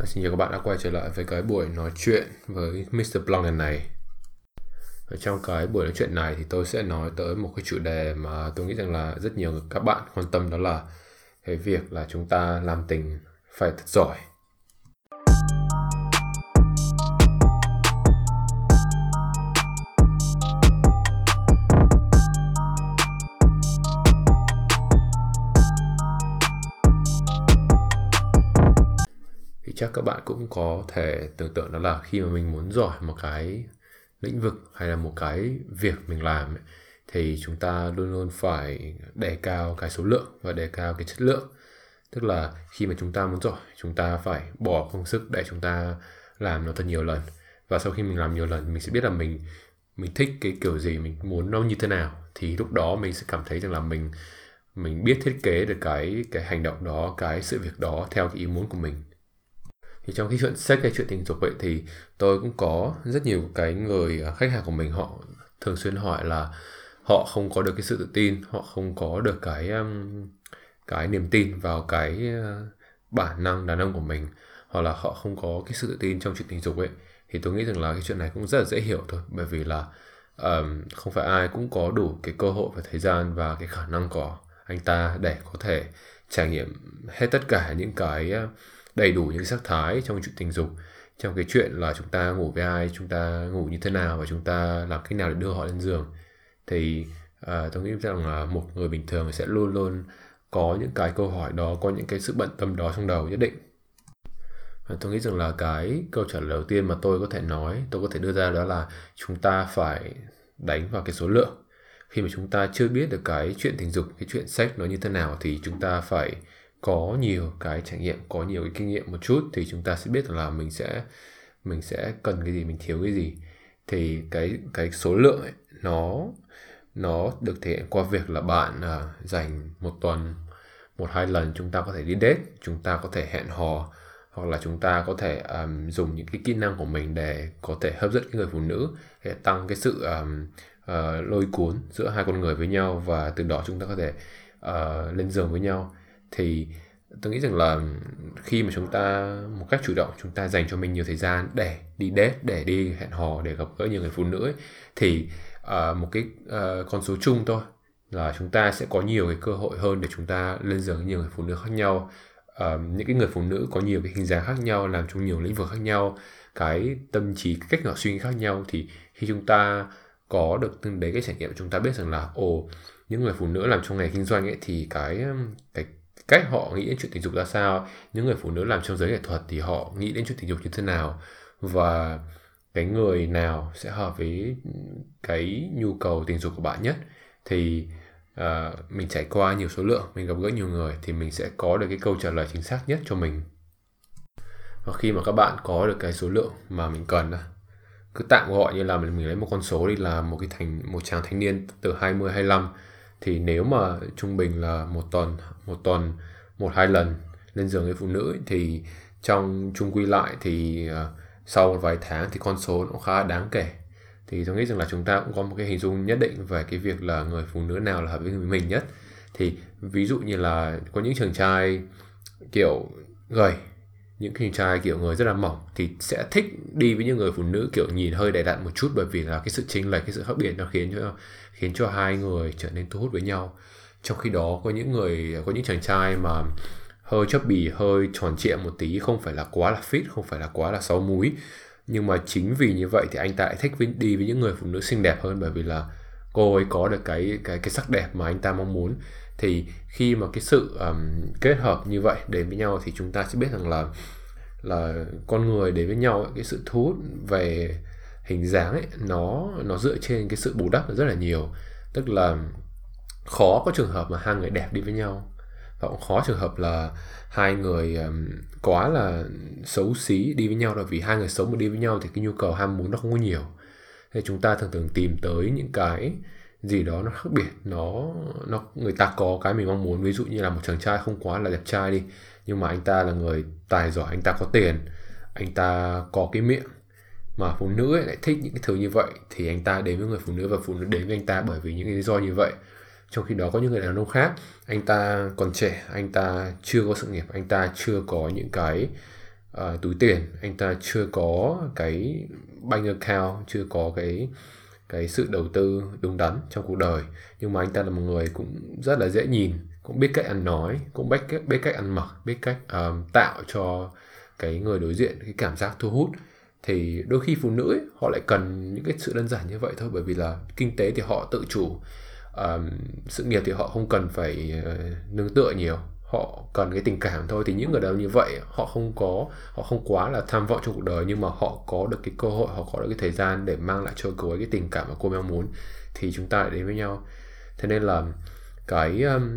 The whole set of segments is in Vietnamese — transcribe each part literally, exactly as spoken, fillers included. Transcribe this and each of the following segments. À, xin chào các bạn đã quay trở lại với cái buổi nói chuyện với mít tơ Plunker này. Ở trong cái buổi nói chuyện này thì tôi sẽ nói tới một cái chủ đề mà tôi nghĩ rằng là rất nhiều các bạn quan tâm, đó là cái việc là chúng ta làm tình phải thật giỏi. Chắc các bạn cũng có thể tưởng tượng đó là khi mà mình muốn giỏi một cái lĩnh vực hay là một cái việc mình làm ấy, thì chúng ta luôn luôn phải đề cao cái số lượng và đề cao cái chất lượng. Tức là khi mà chúng ta muốn giỏi, chúng ta phải bỏ công sức để chúng ta làm nó thật nhiều lần. Và sau khi mình làm nhiều lần, mình sẽ biết là mình mình thích cái kiểu gì, mình muốn nó như thế nào. Thì lúc đó mình sẽ cảm thấy rằng là mình mình biết thiết kế được cái cái hành động đó, cái sự việc đó theo cái ý muốn của mình. Thì trong cái chuyện sex hay chuyện tình dục vậy thì tôi cũng có rất nhiều cái người khách hàng của mình, họ thường xuyên hỏi là họ không có được cái sự tự tin, họ không có được cái cái niềm tin vào cái bản năng đàn ông của mình, hoặc là họ không có cái sự tự tin trong chuyện tình dục ấy. Thì tôi nghĩ rằng là cái chuyện này cũng rất là dễ hiểu thôi, bởi vì là um, không phải ai cũng có đủ cái cơ hội và thời gian và cái khả năng của anh ta để có thể trải nghiệm hết tất cả những cái đầy đủ những sắc thái trong chuyện tình dục, trong cái chuyện là chúng ta ngủ với ai, chúng ta ngủ như thế nào và chúng ta làm cách nào để đưa họ lên giường. Thì à, tôi nghĩ rằng là một người bình thường sẽ luôn luôn có những cái câu hỏi đó, có những cái sự bận tâm đó trong đầu nhất định. Và tôi nghĩ rằng là cái câu trả lời đầu tiên mà tôi có thể nói, tôi có thể đưa ra đó là chúng ta phải đánh vào cái số lượng. Khi mà chúng ta chưa biết được cái chuyện tình dục, cái chuyện sex nó như thế nào thì chúng ta phải có nhiều cái trải nghiệm, có nhiều cái kinh nghiệm một chút thì chúng ta sẽ biết là mình sẽ mình sẽ cần cái gì, mình thiếu cái gì. Thì cái cái số lượng ấy, nó nó được thể hiện qua việc là bạn à, dành một tuần một hai lần chúng ta có thể đi date, chúng ta có thể hẹn hò, hoặc là chúng ta có thể um, dùng những cái kỹ năng của mình để có thể hấp dẫn cái người phụ nữ, để tăng cái sự um, uh, lôi cuốn giữa hai con người với nhau, và từ đó chúng ta có thể uh, lên giường với nhau. Thì tôi nghĩ rằng là khi mà chúng ta một cách chủ động, chúng ta dành cho mình nhiều thời gian để đi date, để đi hẹn hò, để gặp gỡ nhiều người phụ nữ ấy, thì uh, một cái uh, con số chung thôi là chúng ta sẽ có nhiều cái cơ hội hơn để chúng ta lên giường với nhiều người phụ nữ khác nhau. Uh, những cái người phụ nữ có nhiều cái hình dáng khác nhau, làm trong nhiều lĩnh vực khác nhau, cái tâm trí, cái cách họ suy nghĩ khác nhau. Thì khi chúng ta có được từng đấy cái trải nghiệm, chúng ta biết rằng là ồ, oh, những người phụ nữ làm trong nghề kinh doanh ấy thì cái cái cách họ nghĩ đến chuyện tình dục ra sao, những người phụ nữ làm trong giới nghệ thuật thì họ nghĩ đến chuyện tình dục như thế nào, và cái người nào sẽ hợp với cái nhu cầu tình dục của bạn nhất. Thì uh, mình trải qua nhiều số lượng, mình gặp gỡ nhiều người thì mình sẽ có được cái câu trả lời chính xác nhất cho mình. Và khi mà các bạn có được cái số lượng mà mình cần, cứ tạm gọi như là mình, mình lấy một con số đi là một cái thành một chàng thanh niên từ hai mươi đến hai mươi lăm. Thì nếu mà trung bình là một tuần, một tuần, một hai lần lên giường với phụ nữ thì trong chung quy lại thì uh, sau một vài tháng thì con số nó khá đáng kể. Thì tôi nghĩ rằng là chúng ta cũng có một cái hình dung nhất định về cái việc là người phụ nữ nào là hợp với mình nhất. Thì ví dụ như là có những chàng trai kiểu gầy, những chàng trai kiểu người rất là mỏng thì sẽ thích đi với những người phụ nữ kiểu nhìn hơi đầy đặn một chút, bởi vì là cái sự chênh lệch, cái sự khác biệt nó khiến cho khiến cho hai người trở nên thu hút với nhau. Trong khi đó có những người có những chàng trai mà hơi chubby, hơi tròn trịa một tí, không phải là quá là fit, không phải là quá là sáu múi, nhưng mà chính vì như vậy thì anh ta lại thích với, đi với những người phụ nữ xinh đẹp hơn, bởi vì là cô ấy có được cái cái cái sắc đẹp mà anh ta mong muốn. Thì khi mà cái sự um, kết hợp như vậy đến với nhau thì chúng ta sẽ biết rằng là là con người đến với nhau ấy, cái sự thu hút về hình dáng ấy, nó nó dựa trên cái sự bù đắp rất là nhiều. Tức là khó có trường hợp mà hai người đẹp đi với nhau, và cũng khó trường hợp là hai người um, quá là xấu xí đi với nhau, bởi vì hai người xấu mà đi với nhau thì cái nhu cầu ham muốn nó không có nhiều. Thì chúng ta thường thường tìm tới những cái gì đó nó khác biệt, nó nó người ta có cái mình mong muốn. Ví dụ như là một chàng trai không quá là đẹp trai đi, nhưng mà anh ta là người tài giỏi, anh ta có tiền, anh ta có cái miệng, mà phụ nữ ấy lại thích những cái thứ như vậy thì anh ta đến với người phụ nữ, và phụ nữ đến với anh ta bởi vì những lý do như vậy. Trong khi đó có những người đàn ông khác, anh ta còn trẻ, anh ta chưa có sự nghiệp, anh ta chưa có những cái uh, túi tiền, anh ta chưa có cái bank account, chưa có cái cái sự đầu tư đúng đắn trong cuộc đời. Nhưng mà anh ta là một người cũng rất là dễ nhìn, cũng biết cách ăn nói, cũng biết cách, biết cách ăn mặc, biết cách uh, tạo cho cái người đối diện cái cảm giác thu hút. Thì đôi khi phụ nữ ấy, họ lại cần những cái sự đơn giản như vậy thôi, bởi vì là kinh tế thì họ tự chủ, um, sự nghiệp thì họ không cần phải uh, nương tựa nhiều, họ cần cái tình cảm thôi. Thì những người đàn ông như vậy, họ không có họ không quá là tham vọng trong cuộc đời, nhưng mà họ có được cái cơ hội, họ có được cái thời gian để mang lại cho cô ấy cái tình cảm mà cô mong muốn, thì chúng ta lại đến với nhau. Thế nên là cái um,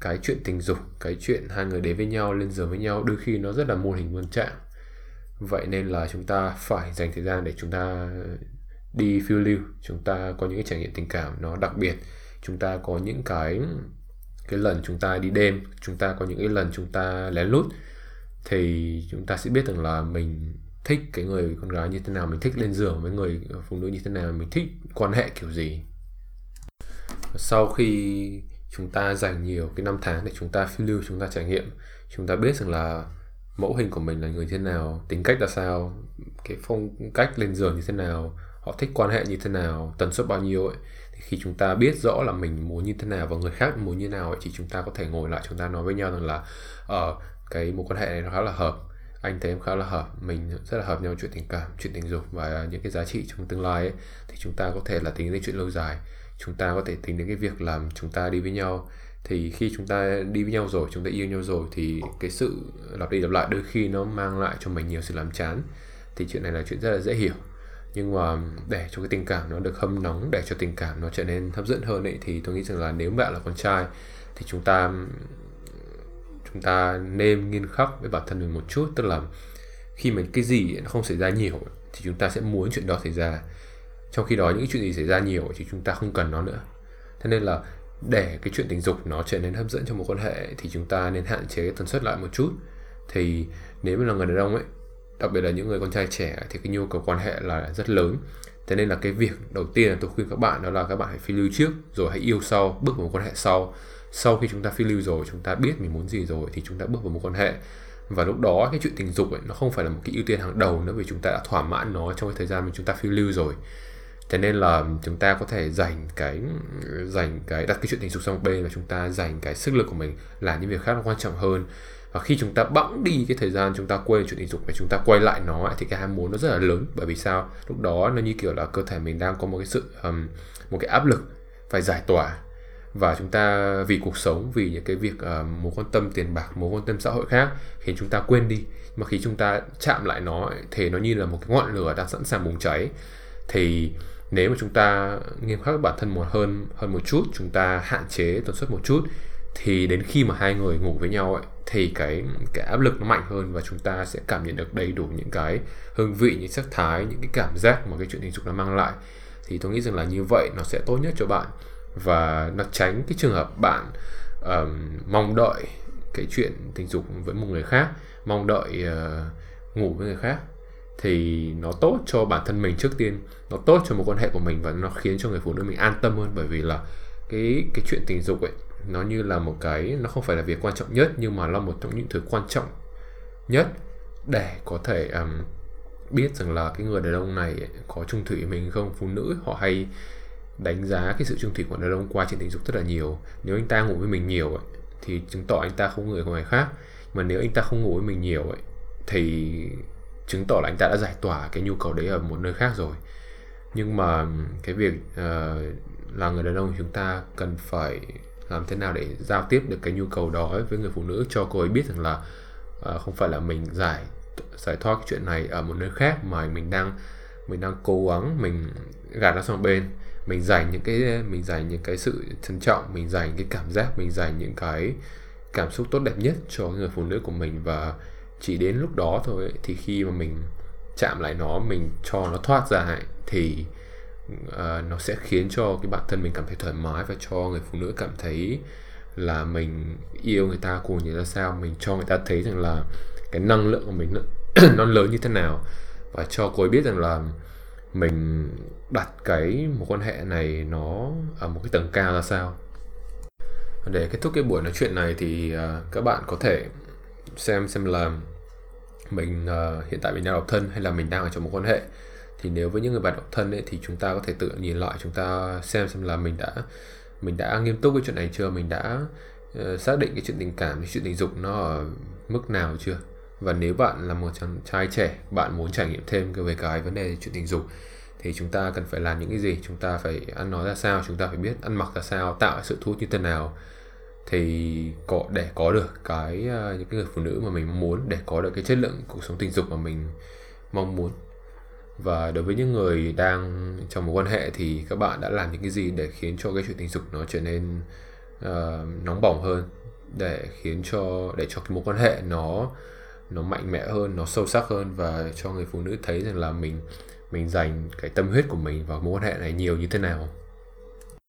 cái chuyện tình dục, cái chuyện hai người đến với nhau, lên giường với nhau, đôi khi nó rất là muôn hình muôn trạng. Vậy nên là chúng ta phải dành thời gian để chúng ta đi phiêu lưu, chúng ta có những cái trải nghiệm tình cảm nó đặc biệt, chúng ta có những cái cái lần chúng ta đi đêm, chúng ta có những cái lần chúng ta lén lút, thì chúng ta sẽ biết rằng là mình thích cái người con gái như thế nào, mình thích lên giường với người phụ nữ như thế nào, mình thích quan hệ kiểu gì. Sau khi chúng ta dành nhiều cái năm tháng để chúng ta phiêu lưu, chúng ta trải nghiệm, chúng ta biết rằng là mẫu hình của mình là người thế nào, tính cách là sao, cái phong cách lên giường như thế nào, họ thích quan hệ như thế nào, tần suất bao nhiêu ấy. Thì khi chúng ta biết rõ là mình muốn như thế nào và người khác muốn như thế nào ấy, thì chúng ta có thể ngồi lại, chúng ta nói với nhau rằng là ở cái mối quan hệ này nó khá là hợp, anh thấy em khá là hợp, mình rất là hợp nhau chuyện tình cảm, chuyện tình dục và những cái giá trị trong tương lai ấy. Thì chúng ta có thể là tính đến chuyện lâu dài, chúng ta có thể tính đến cái việc làm chúng ta đi với nhau. Thì khi chúng ta đi với nhau rồi, chúng ta yêu nhau rồi, thì cái sự lặp đi lặp lại đôi khi nó mang lại cho mình nhiều sự làm chán. Thì chuyện này là chuyện rất là dễ hiểu. Nhưng mà để cho cái tình cảm nó được hâm nóng, để cho tình cảm nó trở nên hấp dẫn hơn ấy, thì tôi nghĩ rằng là nếu bạn là con trai thì chúng ta chúng ta nên nghiêm khắc với bản thân mình một chút. Tức là khi mà cái gì nó không xảy ra nhiều thì chúng ta sẽ muốn chuyện đó xảy ra, trong khi đó những chuyện gì xảy ra nhiều thì chúng ta không cần nó nữa. Thế nên là để cái chuyện tình dục nó trở nên hấp dẫn trong một quan hệ thì chúng ta nên hạn chế tần suất lại một chút. Thì nếu mà là người đàn ông ấy, đặc biệt là những người con trai trẻ, thì cái nhu cầu quan hệ là rất lớn. Thế nên là cái việc đầu tiên là tôi khuyên các bạn, đó là các bạn hãy phiêu lưu trước rồi hãy yêu sau, bước vào một quan hệ sau. Sau khi chúng ta phiêu lưu rồi, chúng ta biết mình muốn gì rồi thì chúng ta bước vào một quan hệ. Và lúc đó cái chuyện tình dục ấy, nó không phải là một cái ưu tiên hàng đầu nữa, vì chúng ta đã thỏa mãn nó trong cái thời gian mà chúng ta phiêu lưu rồi. Thế nên là chúng ta có thể dành cái dành cái đặt cái chuyện tình dục sang một bên, và chúng ta dành cái sức lực của mình làm những việc khác quan trọng hơn. Và khi chúng ta bẵng đi cái thời gian chúng ta quên chuyện tình dục và chúng ta quay lại nó ấy, thì cái ham muốn nó rất là lớn. Bởi vì sao? Lúc đó nó như kiểu là cơ thể mình đang có một cái sự um, một cái áp lực phải giải tỏa, và chúng ta vì cuộc sống, vì những cái việc uh, mối quan tâm tiền bạc, mối quan tâm xã hội khác khiến chúng ta quên đi. Mà khi chúng ta chạm lại nó ấy, thì nó như là một cái ngọn lửa đang sẵn sàng bùng cháy. Thì nếu mà chúng ta nghiêm khắc bản thân một hơn hơn một chút, chúng ta hạn chế tần suất một chút, thì đến khi mà hai người ngủ với nhau ấy, thì cái cái áp lực nó mạnh hơn và chúng ta sẽ cảm nhận được đầy đủ những cái hương vị, những sắc thái, những cái cảm giác mà cái chuyện tình dục nó mang lại. Thì tôi nghĩ rằng là như vậy nó sẽ tốt nhất cho bạn, và nó tránh cái trường hợp bạn um, mong đợi cái chuyện tình dục với một người khác, mong đợi uh, ngủ với người khác. Thì nó tốt cho bản thân mình trước tiên, nó tốt cho mối quan hệ của mình, và nó khiến cho người phụ nữ mình an tâm hơn. Bởi vì là cái cái chuyện tình dục ấy, nó như là một cái, nó không phải là việc quan trọng nhất, nhưng mà là một trong những thứ quan trọng nhất để có thể um, biết rằng là cái người đàn ông này có chung thủy mình không. Phụ nữ họ hay đánh giá cái sự chung thủy của đàn ông qua chuyện tình dục rất là nhiều. Nếu anh ta ngủ với mình nhiều ấy, thì chứng tỏ anh ta không ngủ với người khác. Mà nếu anh ta không ngủ với mình nhiều ấy, thì chứng tỏ là anh ta đã giải tỏa cái nhu cầu đấy ở một nơi khác rồi. Nhưng mà cái việc uh, là người đàn ông, chúng ta cần phải làm thế nào để giao tiếp được cái nhu cầu đó với người phụ nữ, cho cô ấy biết rằng là uh, không phải là mình giải giải thoát cái chuyện này ở một nơi khác, mà mình đang mình đang cố gắng mình gạt nó sang bên, mình dành những cái mình dành những cái sự trân trọng, mình dành cái cảm giác, mình dành những cái cảm xúc tốt đẹp nhất cho người phụ nữ của mình. Và chỉ đến lúc đó thôi ấy, thì khi mà mình chạm lại nó, mình cho nó thoát ra ấy, thì uh, nó sẽ khiến cho cái bản thân mình cảm thấy thoải mái, và cho người phụ nữ cảm thấy là mình yêu người ta cùng như ra sao, mình cho người ta thấy rằng là cái năng lượng của mình nó lớn như thế nào, và cho cô ấy biết rằng là mình đặt cái một quan hệ này nó ở một cái tầng cao ra sao. Để kết thúc cái buổi nói chuyện này thì uh, các bạn có thể xem xem là mình uh, hiện tại mình đang độc thân hay là mình đang ở trong một quan hệ. Thì nếu với những người bạn độc thân ấy, thì chúng ta có thể tự nhìn lại, chúng ta xem xem là mình đã mình đã nghiêm túc với chuyện này chưa, mình đã uh, xác định cái chuyện tình cảm, cái chuyện tình dục nó ở mức nào chưa. Và nếu bạn là một chàng trai trẻ, bạn muốn trải nghiệm thêm về cái vấn đề chuyện tình dục, thì chúng ta cần phải làm những cái gì, chúng ta phải ăn nói ra sao, chúng ta phải biết ăn mặc ra sao, tạo sự thu hút như thế nào thì có để có được cái những cái người phụ nữ mà mình muốn, để có được cái chất lượng cuộc sống tình dục mà mình mong muốn. Và đối với những người đang trong một quan hệ thì các bạn đã làm những cái gì để khiến cho cái chuyện tình dục nó trở nên uh, nóng bỏng hơn, để khiến cho để cho cái mối quan hệ nó nó mạnh mẽ hơn, nó sâu sắc hơn, và cho người phụ nữ thấy rằng là mình mình dành cái tâm huyết của mình vào mối quan hệ này nhiều như thế nào.